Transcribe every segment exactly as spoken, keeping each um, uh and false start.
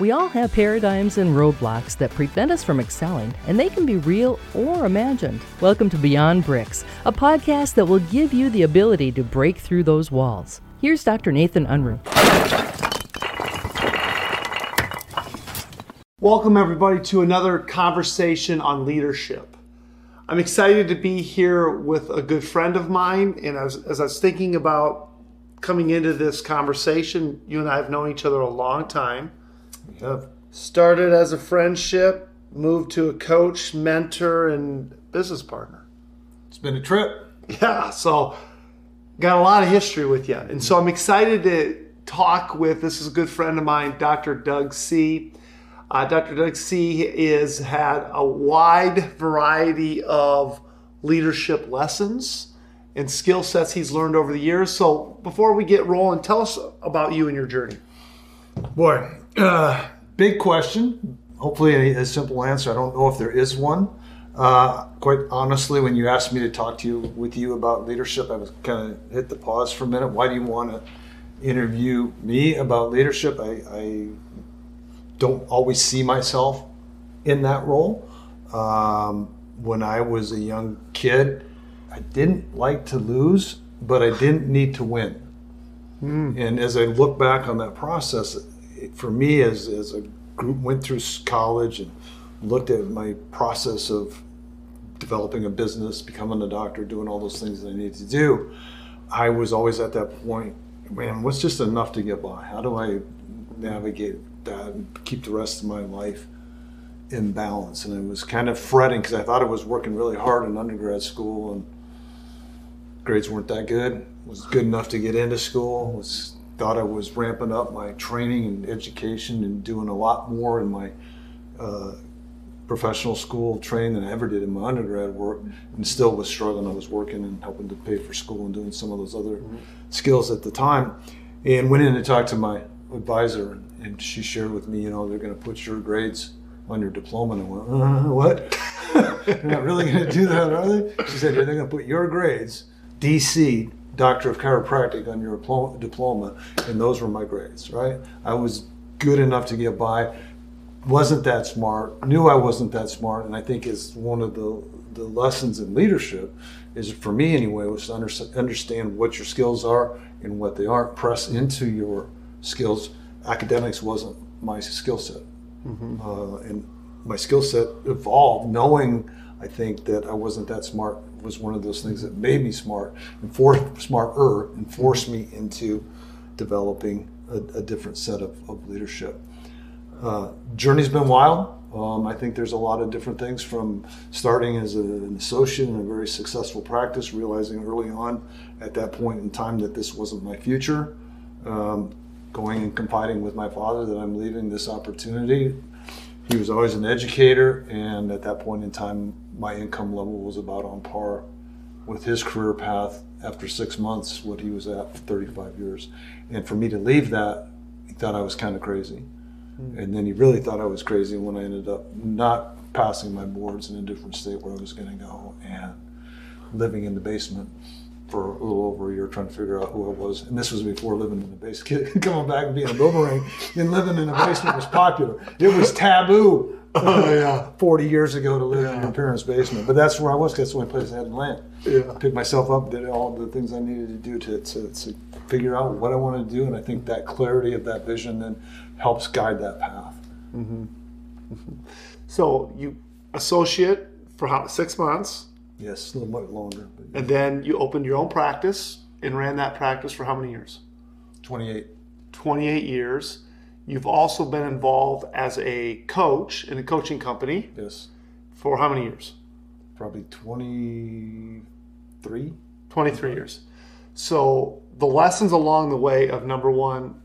We all have paradigms and roadblocks that prevent us from excelling, and they can be real or imagined. Welcome to Beyond Bricks, a podcast that will give you the ability to break through those walls. Here's Doctor Nathan Unruh. Welcome, everybody, to another conversation on leadership. I'm excited to be here with a good friend of mine, and as, as I was thinking about coming into this conversation, you and I have known each other a long time. Uh, started as a friendship, moved to a coach, mentor, and business partner. It's been a trip. Yeah, so got a lot of history with you. And so I'm excited to talk with, this is a good friend of mine, Doctor Doug C. Uh, Doctor Doug C is had a wide variety of leadership lessons and skill sets he's learned over the years. So before we get rolling, tell us about you and your journey. Boy, uh, big question. Hopefully a, a simple answer. I don't know if there is one. Uh, quite honestly, when you asked me to talk to you with you about leadership, I was kind of hit the pause for a minute. Why do you want to interview me about leadership? I, I don't always see myself in that role. Um, when I was a young kid, I didn't like to lose, but I didn't need to win. Mm. And as I look back on that process, it, for me, as, as a group went through college and looked at my process of developing a business, becoming a doctor, doing all those things that I needed to do, I was always at that point, man, what's just enough to get by? How do I navigate that and keep the rest of my life in balance? And I was kind of fretting because I thought I was working really hard in undergrad school and grades weren't that good. Was good enough to get into school. Was thought I was ramping up my training and education and doing a lot more in my uh, professional school training than I ever did in my undergrad work, and still was struggling. I was working and helping to pay for school and doing some of those other mm-hmm. skills at the time. And went in to talk to my advisor, and she shared with me, you know, they're going to put your grades on your diploma. And I went, uh, what? They're not really going to do that, are they? She said, yeah, they're going to put your grades, D C, Doctor of Chiropractic, on your diploma, and those were my grades, right? I was good enough to get by, wasn't that smart, knew I wasn't that smart, and I think is one of the, the lessons in leadership, is for me anyway, was to under, understand what your skills are and what they aren't, press into your skills. Academics wasn't my skill set, mm-hmm. uh, and my skill set evolved, knowing, I think, that I wasn't that smart, was one of those things that made me smart and for, smarter and forced me into developing a, a different set of, of leadership. Uh, journey's been wild. Um, I think there's a lot of different things, from starting as a, an associate in a very successful practice, realizing early on at that point in time that this wasn't my future, um, going and confiding with my father that I'm leaving this opportunity. He was always an educator, and at that point in time, my income level was about on par with his career path after six months, what he was at for thirty-five years. And for me to leave that, he thought I was kind of crazy. Mm. And then he really thought I was crazy when I ended up not passing my boards in a different state where I was going to go, and living in the basement for a little over a year trying to figure out who I was. And this was before living in the basement. Coming back and being a boomerang and living in the basement was popular. It was taboo oh, yeah. forty years ago to live yeah. in your parents' basement. But that's where I was, because that's the only place I had to land. Yeah. I picked myself up, did all the things I needed to do to, to, to figure out what I wanted to do. And I think that clarity of that vision then helps guide that path. Mm-hmm. So you associate for how, six months? Yes, a little bit longer. But yeah. And then you opened your own practice and ran that practice for how many years? twenty-eight. twenty-eight years. You've also been involved as a coach in a coaching company. Yes. For how many years? Probably twenty-three. twenty-three years. So the lessons along the way of, number one,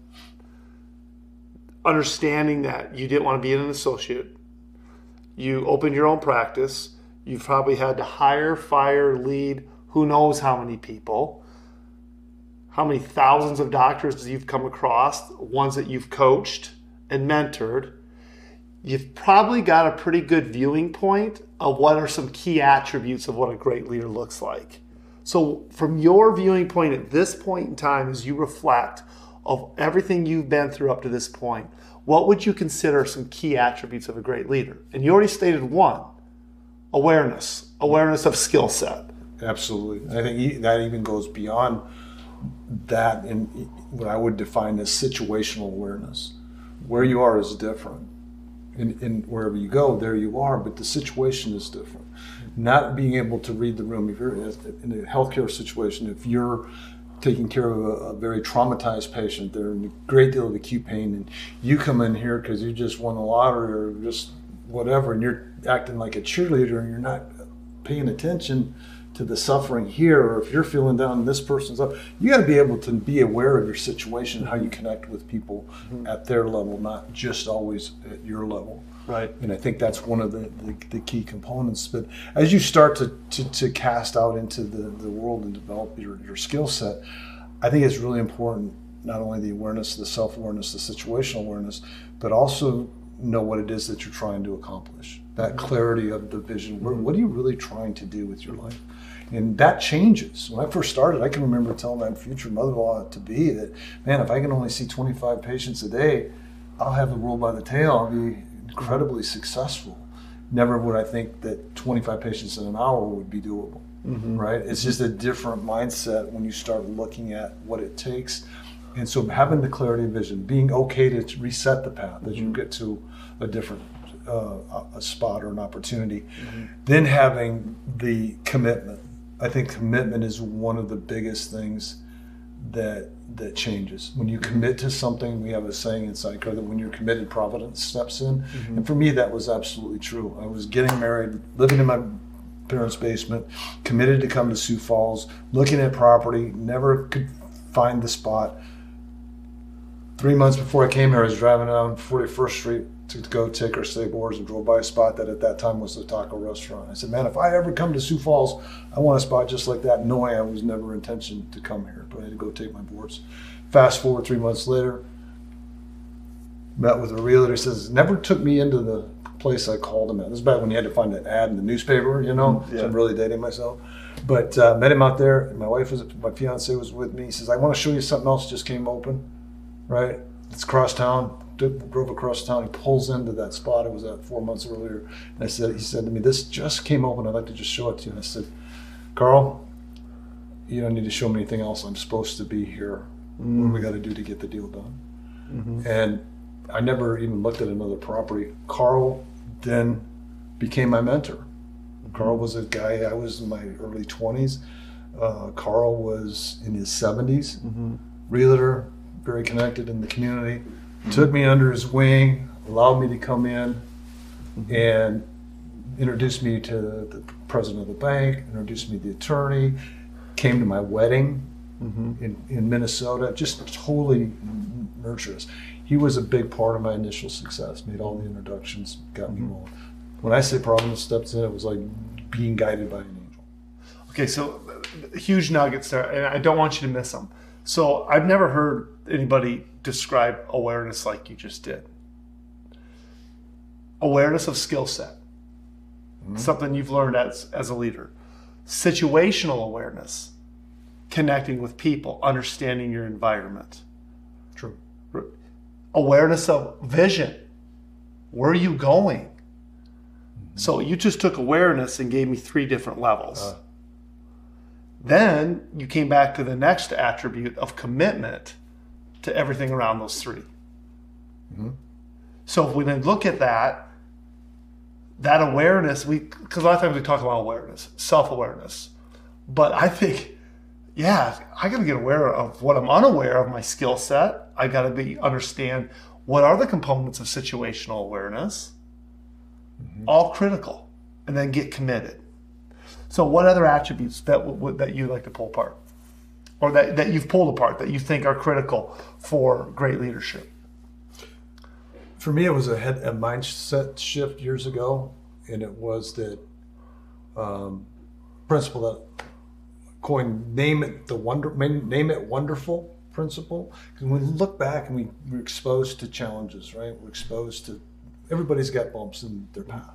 understanding that you didn't want to be an associate. You opened your own practice. You've probably had to hire, fire, lead, who knows how many people, how many thousands of doctors you've come across, ones that you've coached and mentored. You've probably got a pretty good viewing point of what are some key attributes of what a great leader looks like. So from your viewing point at this point in time, as you reflect of everything you've been through up to this point, what would you consider some key attributes of a great leader? And you already stated one, awareness, awareness of skill set. Absolutely. I think that even goes beyond that in what I would define as situational awareness. Where you are is different. And, and wherever you go, there you are, but the situation is different. Not being able to read the room. If you're in a healthcare situation, if you're taking care of a, a very traumatized patient, they're in a great deal of acute pain, and you come in here because you just won the lottery or just whatever, and you're acting like a cheerleader and you're not paying attention to the suffering here, or if you're feeling down and this person's up, you got to be able to be aware of your situation and how you connect with people mm-hmm. at their level, not just always at your level. Right. And I think that's one of the, the, the key components. But as you start to, to, to cast out into the, the world and develop your, your skill set, I think it's really important, not only the awareness, the self-awareness, the situational awareness, but also know what it is that you're trying to accomplish. That clarity of the vision. Mm-hmm. What are you really trying to do with your life? And that changes. When I first started, I can remember telling my future mother-in-law to be that, man, if I can only see twenty-five patients a day, I'll have the world by the tail. I'll be incredibly successful. Never would I think that twenty-five patients in an hour would be doable, mm-hmm. right? It's just a different mindset when you start looking at what it takes. And so having the clarity of vision, being okay to reset the path as mm-hmm. you get to a different uh, a spot or an opportunity, mm-hmm. then having the commitment. I think commitment is one of the biggest things that that changes. When you commit to something, we have a saying in Sioux Ka that when you're committed, providence steps in. Mm-hmm. And for me, that was absolutely true. I was getting married, living in my parents' basement, committed to come to Sioux Falls, looking at property, never could find the spot. Three months before I came here, I was driving down forty-first street to go take our stay boards and drove by a spot that at that time was a taco restaurant. I said, man, if I ever come to Sioux Falls, I want a spot just like that, knowing I was never intention to come here, but I had to go take my boards. Fast forward three months later, met with a realtor, says, never took me into the place I called him at. This is back when you had to find an ad in the newspaper, you know, yeah. So I'm really dating myself. But uh, met him out there, and my wife was, my fiance was with me. He says, I want to show you something else just came open, right? It's across town. Drove across town, he pulls into that spot. It was at four months earlier. And I said, he said to me, this just came open. I'd like to just show it to you. And I said, Carl, you don't need to show me anything else. I'm supposed to be here. Mm-hmm. What do we got to do to get the deal done? Mm-hmm. And I never even looked at another property. Carl then became my mentor. Mm-hmm. Carl was a guy, I was in my early twenties. Uh, Carl was in his seventies. Mm-hmm. Realtor, very connected in the community. Took me under his wing, allowed me to come in, mm-hmm. and introduced me to the president of the bank, introduced me to the attorney, came to my wedding mm-hmm. in, in Minnesota, just totally nurtured us. He was a big part of my initial success, made all the introductions, got mm-hmm. me rolling. When I say Providence steps in, it was like being guided by an angel. Okay, so huge nuggets there, and I don't want you to miss them. So I've never heard anybody describe awareness like you just did. Awareness of skill set, mm-hmm. something you've learned as, as a leader. Situational awareness, connecting with people, understanding your environment. True. Awareness of vision, where are you going? Mm-hmm. So you just took awareness and gave me three different levels. Uh. Then you came back to the next attribute of commitment to everything around those three. Mm-hmm. So if we then look at that, that awareness, we, because a lot of times we talk about awareness, self-awareness. But I think, yeah, I got to get aware of what I'm unaware of, my skill set. I got to be understand what are the components of situational awareness, mm-hmm. all critical, and then get committed. So what other attributes that w- that you'd like to pull apart or that, that you've pulled apart that you think are critical for great leadership? For me, it was a, head, a mindset shift years ago, and it was that um, principle that coined, name it the wonder, name it wonderful principle. Because when we look back and we, we're exposed to challenges, right? We're exposed to, everybody's got bumps in their path.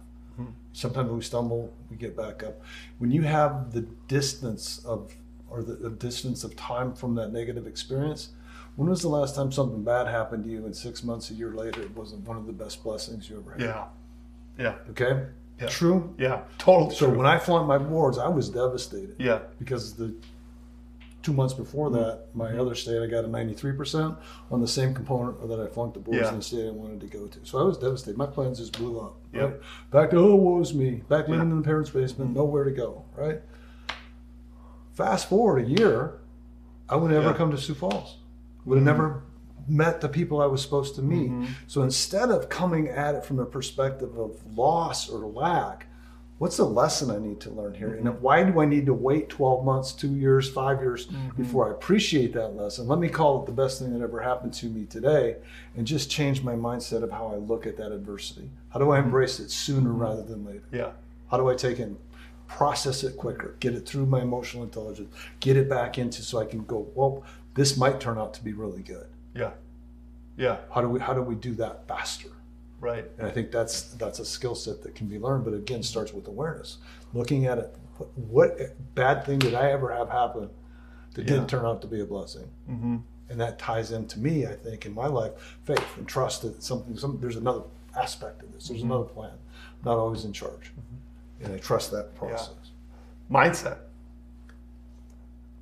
Sometimes we stumble, we get back up. When you have the distance of, or the, the distance of time from that negative experience, When was the last time something bad happened to you and six months, a year later, it wasn't one of the best blessings you ever had? Yeah. Yeah. Okay? Yeah. True? Yeah, totally so true. So when I flaunt my boards, I was devastated. Yeah. Because the two months before that, my mm-hmm. other state, I got a ninety-three percent on the same component that I flunked the boards yeah. in the state I wanted to go to. So I was devastated. My plans just blew up. Yeah. Right? Back to, oh, woe's me. Back yeah. living in the parents' basement, mm-hmm. nowhere to go, right? Fast forward a year, I would never yeah. come to Sioux Falls. Would have mm-hmm. never met the people I was supposed to meet. Mm-hmm. So instead of coming at it from a perspective of loss or lack, what's the lesson I need to learn here? Mm-hmm. And why do I need to wait twelve months, two years, five years mm-hmm. before I appreciate that lesson? Let me call it the best thing that ever happened to me today and just change my mindset of how I look at that adversity. How do I embrace it sooner mm-hmm. rather than later? Yeah. How do I take in? Process it quicker, get it through my emotional intelligence, get it back into so I can go, well, this might turn out to be really good. Yeah. Yeah. How do we how do we do that faster? Right. And I think that's that's a skill set that can be learned, but again, starts with awareness. Looking at it, what bad thing did I ever have happen that yeah. didn't turn out to be a blessing? Mm-hmm. And that ties into me, I think, in my life, faith and trust that something, some, there's another aspect of this. There's mm-hmm. another plan. I'm not always in charge. Mm-hmm. And I trust that process. Yeah. Mindset.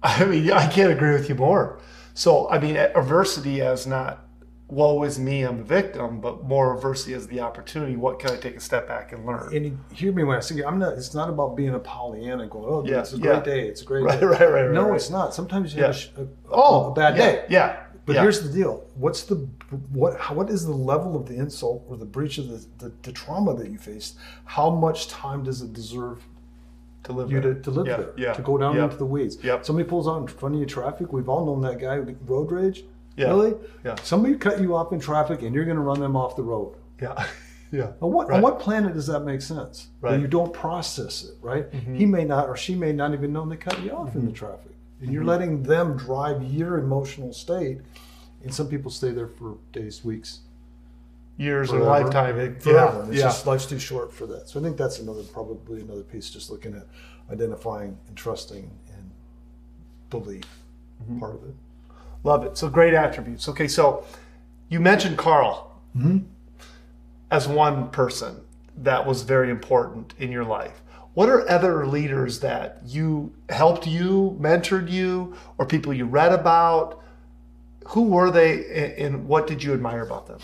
I mean, I can't agree with you more. So, I mean, adversity as not, woe is me, I'm a victim, but more adversity as the opportunity. What can I take a step back and learn? And hear me when I say, I'm not, it's not about being a Pollyanna and going, oh, dude, yeah, it's a great yeah. day. It's a great right, day. Right, right, right. No, right. It's not. Sometimes you yeah. have a, a, oh, a bad yeah, day. Yeah. But yeah. here's the deal. What's the what? What is the level of the insult or the breach of the, the, the trauma that you faced? How much time does it deserve to live you there? To, to live yeah. there, yeah. to go down yeah. into the weeds? Yeah. Somebody pulls out in front of you in traffic. We've all known that guy with road rage. Yeah. Really? Yeah. Somebody cut you off in traffic, and you're going to run them off the road. Yeah. Yeah. On what, right. on what planet does that make sense? Right. That you don't process it, right? Mm-hmm. He may not, or she may not even know they cut you off mm-hmm. in the traffic. And you're mm-hmm. letting them drive your emotional state. And some people stay there for days, weeks, years, or a lifetime. It, forever. Yeah, it's yeah. just life's too short for that. So I think that's another, probably another piece, just looking at identifying and trusting and belief mm-hmm. part of it. Love it. So great attributes. Okay, so you mentioned Carl mm-hmm. as one person that was very important in your life. What are other leaders that you helped you, mentored you, or people you read about? Who were they and what did you admire about them?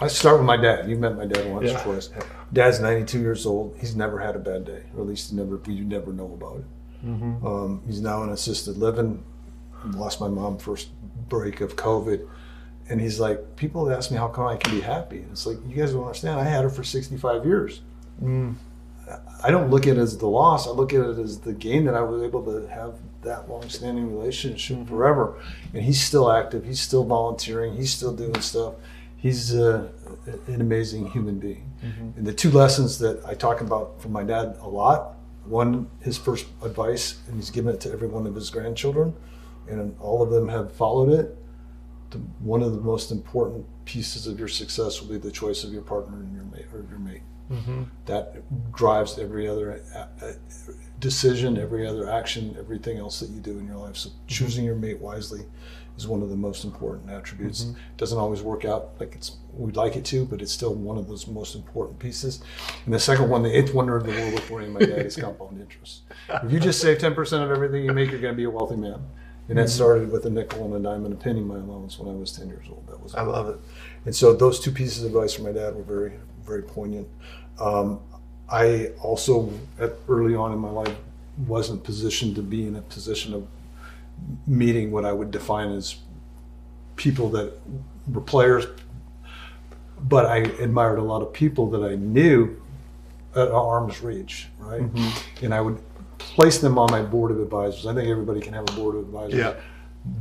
I start with my dad. You met my dad once yeah. or twice. Dad's ninety-two years old. He's never had a bad day, or at least he never, you never know about it. Mm-hmm. Um, he's now in assisted living. I lost my mom first break of COVID. And he's like, people ask me how come I can be happy. And it's like, you guys don't understand. I had her for sixty-five years. Mm. I don't look at it as the loss. I look at it as the gain that I was able to have that long-standing relationship mm-hmm. forever. And he's still active. He's still volunteering. He's still doing stuff. He's uh, an amazing human being. Mm-hmm. And the two lessons that I talk about from my dad a lot, one, his first advice, and he's given it to every one of his grandchildren, and all of them have followed it. The, one of the most important pieces of your success will be the choice of your partner and your mate, or your mate. Mm-hmm. That drives every other decision, every other action, everything else that you do in your life. So choosing your mate wisely is one of the most important attributes. Mm-hmm. It doesn't always work out like it's we'd like it to, but it's still one of those most important pieces. And the second one, the eighth wonder of the world before my dad is compound interest. If you just save ten percent of everything you make, you're going to be a wealthy man. And that started with a nickel and a dime and a penny, my allowance, when I was ten years old. That was I love it. And so those two pieces of advice from my dad were very, very poignant. Um, I also, at, early on in my life, wasn't positioned to be in a position of meeting what I would define as people that were players. But I admired a lot of people that I knew at arm's reach, right? Mm-hmm. And I would place them on my board of advisors. I think everybody can have a board of advisors. Yeah.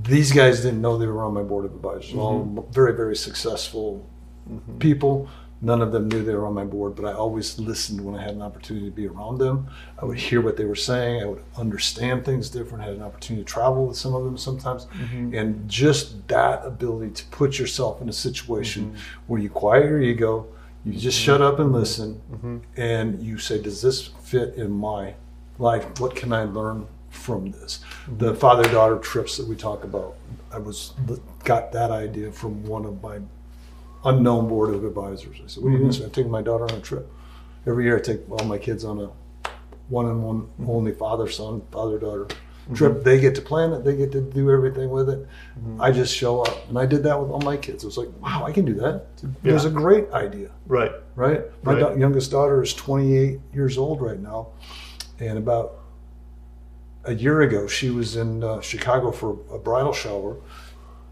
These guys didn't know they were on my board of advisors. Mm-hmm. All very, very successful mm-hmm. people. None of them knew they were on my board, but I always listened when I had an opportunity to be around them. I would hear what they were saying. I would understand things different. I had an opportunity to travel with some of them sometimes. Mm-hmm. And just that ability to put yourself in a situation mm-hmm. where you quiet your ego, you just mm-hmm. shut up and listen, mm-hmm. and you say, does this fit in my life? What can I learn from this. The father-daughter trips that we talk about, I was got that idea from one of my unknown board of advisors. I said, what do you doing? So I'm taking my daughter on a trip. Every year I take all my kids on a one-on-one only father-son, father-daughter trip. Mm-hmm. They get to plan it. They get to do everything with it. Mm-hmm. I just show up. And I did that with all my kids. It was like, wow, I can do that. Yeah. It was a great idea. Right. Right? My right. Da- youngest daughter is twenty-eight years old right now. And about a year ago, she was in uh, Chicago for a bridal shower.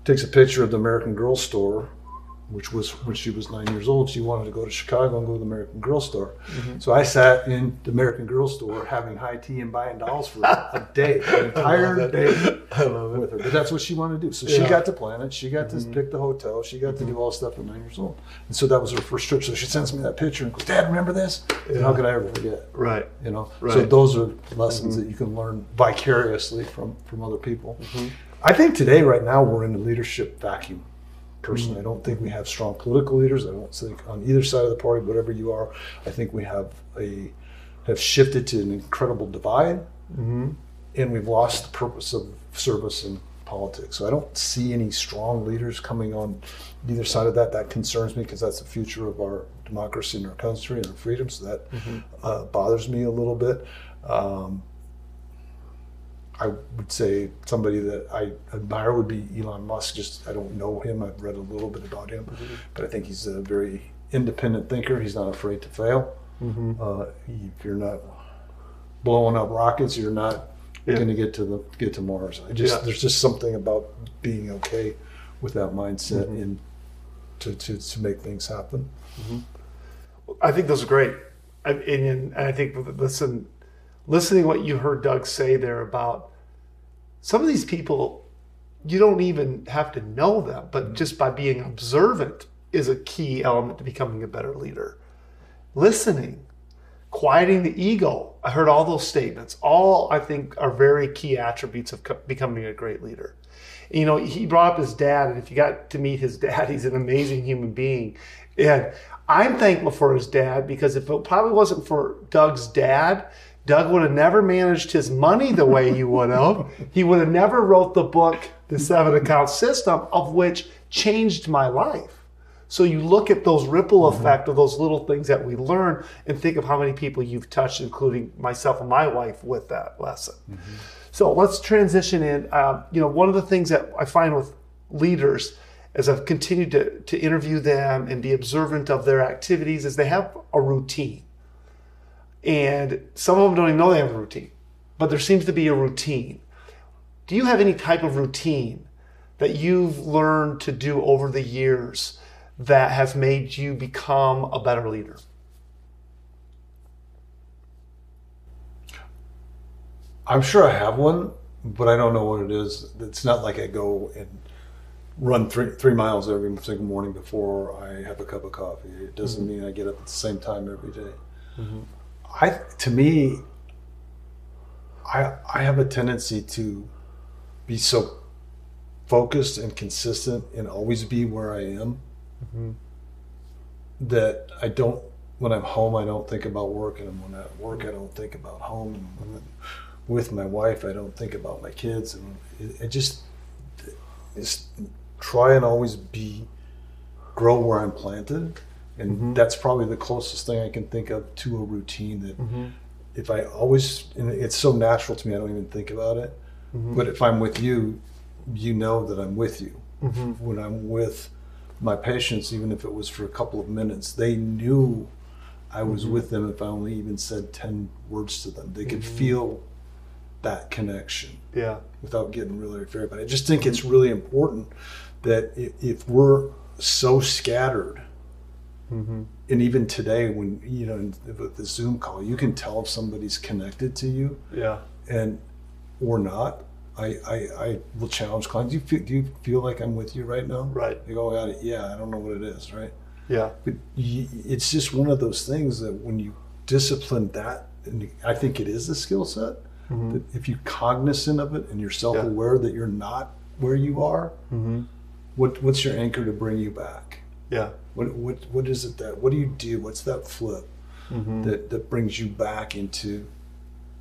Takes a picture of the American Girl Store, which was when she was nine years old. She wanted to go to Chicago and go to the American Girl Store. Mm-hmm. So I sat in the American Girl Store having high tea and buying dolls for a day, an entire day with her. But that's what she wanted to do. So yeah. she got to plan it. She got to mm-hmm. pick the hotel. She got mm-hmm. to do all this stuff at nine years old. And so that was her first trip. So she sends me that picture and goes, Dad, remember this? Yeah. And how could I ever forget it? Right. You know? Right. So those are lessons mm-hmm. that you can learn vicariously from, from other people. Mm-hmm. I think today, right now, we're in a leadership vacuum. Personally, I don't think we have strong political leaders. I don't think on either side of the party, whatever you are, I think we have a have shifted to an incredible divide, mm-hmm. and we've lost the purpose of service in politics. So I don't see any strong leaders coming on either side of that. That concerns me because that's the future of our democracy and our country and our freedom. So that mm-hmm. uh, bothers me a little bit. Um, I would say somebody that I admire would be Elon Musk. Just, I don't know him. I've read a little bit about him, mm-hmm. but I think he's a very independent thinker. He's not afraid to fail. Mm-hmm. Uh, if you're not blowing up rockets, you're not yeah. going to get to the get to Mars. I just yeah. there's just something about being okay with that mindset mm-hmm. and to, to to make things happen. Mm-hmm. I think those are great, I, and, and I think listen, listening to what you heard Doug say there about some of these people, you don't even have to know them, but mm-hmm. just by being observant is a key element to becoming a better leader. Listening, quieting the ego. I heard all those statements. All, I think, are very key attributes of co- becoming a great leader. And, you know, he brought up his dad, and if you got to meet his dad, he's an amazing human being. And I'm thankful for his dad, because if it probably wasn't for Doug's dad, Doug would have never managed his money the way he would have. He would have never wrote the book, The Seven Account System, of which changed my life. So you look at those ripple mm-hmm. effect of those little things that we learn and think of how many people you've touched, including myself and my wife, with that lesson. Mm-hmm. So let's transition in. Uh, you know, one of the things that I find with leaders as I've continued to, to interview them and be observant of their activities is they have a routine. And some of them don't even know they have a routine, but there seems to be a routine. Do you have any type of routine that you've learned to do over the years that has made you become a better leader? I'm sure I have one, but I don't know what it is. It's not like I go and run three three miles every single morning before I have a cup of coffee. It doesn't mm-hmm. mean I get up at the same time every day. Mm-hmm. I, to me, I I have a tendency to be so focused and consistent and always be where I am mm-hmm. that I don't, when I'm home, I don't think about work. And when I'm at work, I don't think about home. And when I'm with my wife, I don't think about my kids. And it, it just, it's try and always be, grow where I'm planted. And mm-hmm. that's probably the closest thing I can think of to a routine that mm-hmm. if I always, and it's so natural to me, I don't even think about it. Mm-hmm. But if I'm with you, you know that I'm with you. Mm-hmm. When I'm with my patients, even if it was for a couple of minutes, they knew I was mm-hmm. with them if I only even said ten words to them. They could mm-hmm. feel that connection yeah. without getting really fair. But I just think it's really important that if we're so scattered, mm-hmm. and even today, when you know with the Zoom call, you can tell if somebody's connected to you, yeah, and or not. I, I, I will challenge clients. Do you feel, do you feel like I'm with you right now? Right. They go, oh, yeah, I don't know what it is, right? Yeah. But you, it's just one of those things that when you discipline that, and I think it is a skill set. Mm-hmm. That if you're cognizant of it and you're self-aware yeah. that you're not where you are, mm-hmm. what what's your anchor to bring you back? Yeah. What what what is it that what do you do? What's that flip mm-hmm. that, that brings you back into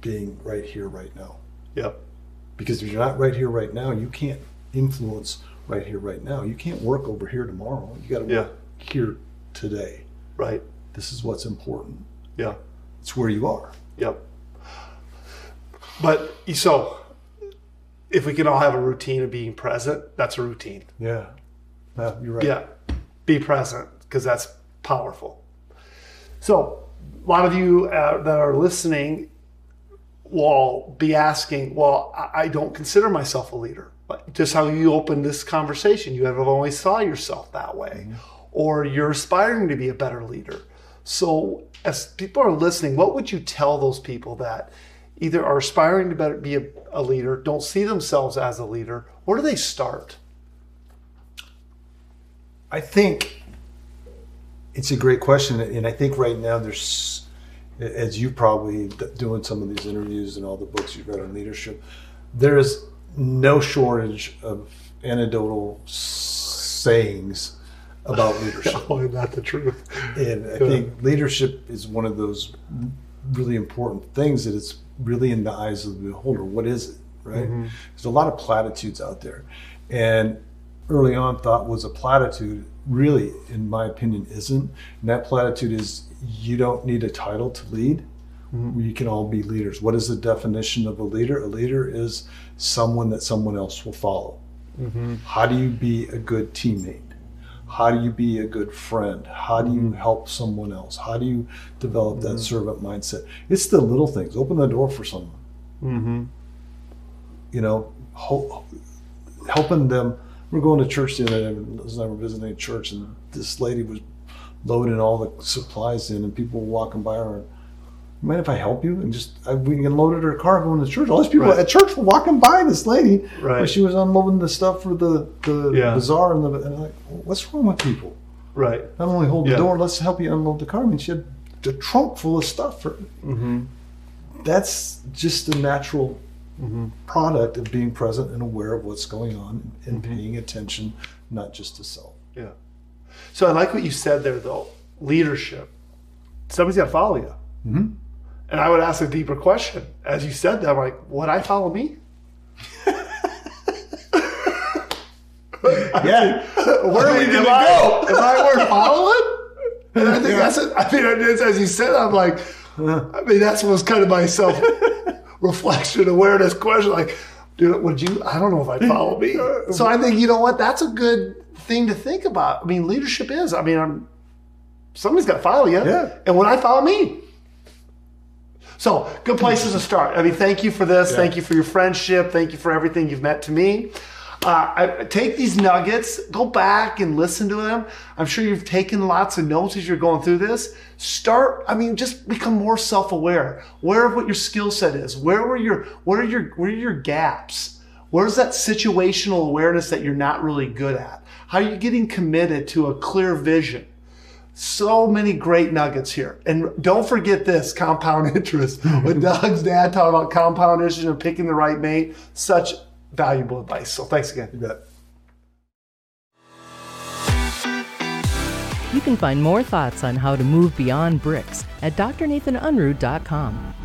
being right here, right now? Yep. Because if you're not right here, right now, you can't influence right here, right now. You can't work over here tomorrow. You got to work yeah. here today. Right. This is what's important. Yeah. It's where you are. Yep. But so if we can all have a routine of being present, that's a routine. Yeah. Yeah, you're right. Yeah. Be present, because that's powerful. So a lot of you uh, that are listening will be asking, well, I, I don't consider myself a leader. But just how you opened this conversation, you have always saw yourself that way. Mm-hmm. Or you're aspiring to be a better leader. So as people are listening, what would you tell those people that either are aspiring to be a, a leader, don't see themselves as a leader? Where do they start? I think it's a great question. And I think right now there's, as you probably doing some of these interviews and all the books you've read on leadership, there is no shortage of anecdotal sayings about leadership. No, not the truth. And I yeah. think leadership is one of those really important things that it's really in the eyes of the beholder. What is it, right? Mm-hmm. There's a lot of platitudes out there. And early on thought was a platitude, really, in my opinion, isn't. And that platitude is you don't need a title to lead. Mm-hmm. You can all be leaders. What is the definition of a leader? A leader is someone that someone else will follow. Mm-hmm. How do you be a good teammate? How do you be a good friend? How do you help someone else? How do you develop that mm-hmm. servant mindset? It's the little things. Open the door for someone. Mm-hmm. You know, ho- helping them. We're going to church the other day. Liz and I were visiting a church, and this lady was loading all the supplies in, and people were walking by her. Mind if I help you? And just I, we can load her car going to church. All these people right. at church were walking by this lady, right? She was unloading the stuff for the the yeah. bazaar, and, the, and I'm like, well, what's wrong with people? Right. Not only hold yeah. the door, let's help you unload the car. I mean, she had a trunk full of stuff. For, mm-hmm. That's just the natural mm-hmm. product of being present and aware of what's going on and mm-hmm. paying attention, not just to self. Yeah. So I like what you said there, though. Leadership. Somebody's got to follow you. Mm-hmm. And I would ask a deeper question. As you said that, I'm like, would I follow me? yeah. Where I mean, are we going to go? If I were following? And I think yeah. that's it. I mean, as you said, I'm like, I mean, that's what's kind of my self-reflection, awareness question. Like, dude, would you, I don't know if I'd follow me. So I think, you know what, that's a good thing to think about. I mean, leadership is, I mean, I'm, somebody's got to follow you. Yeah. And would I follow me? So, good places to start. I mean, thank you for this. Yeah. Thank you for your friendship. Thank you for everything you've meant to me. Uh, I, take these nuggets, go back and listen to them. I'm sure you've taken lots of notes as you're going through this. Start, I mean, just become more self-aware. Aware of what your skill set is. Where were your, what are your, where are your gaps? Where's that situational awareness that you're not really good at? How are you getting committed to a clear vision? So many great nuggets here. And don't forget this, compound interest. When Doug's dad talked about compound interest and picking the right mate, such valuable advice. So thanks again. You bet. You can find more thoughts on how to move beyond bricks at d r nathan unruh dot com.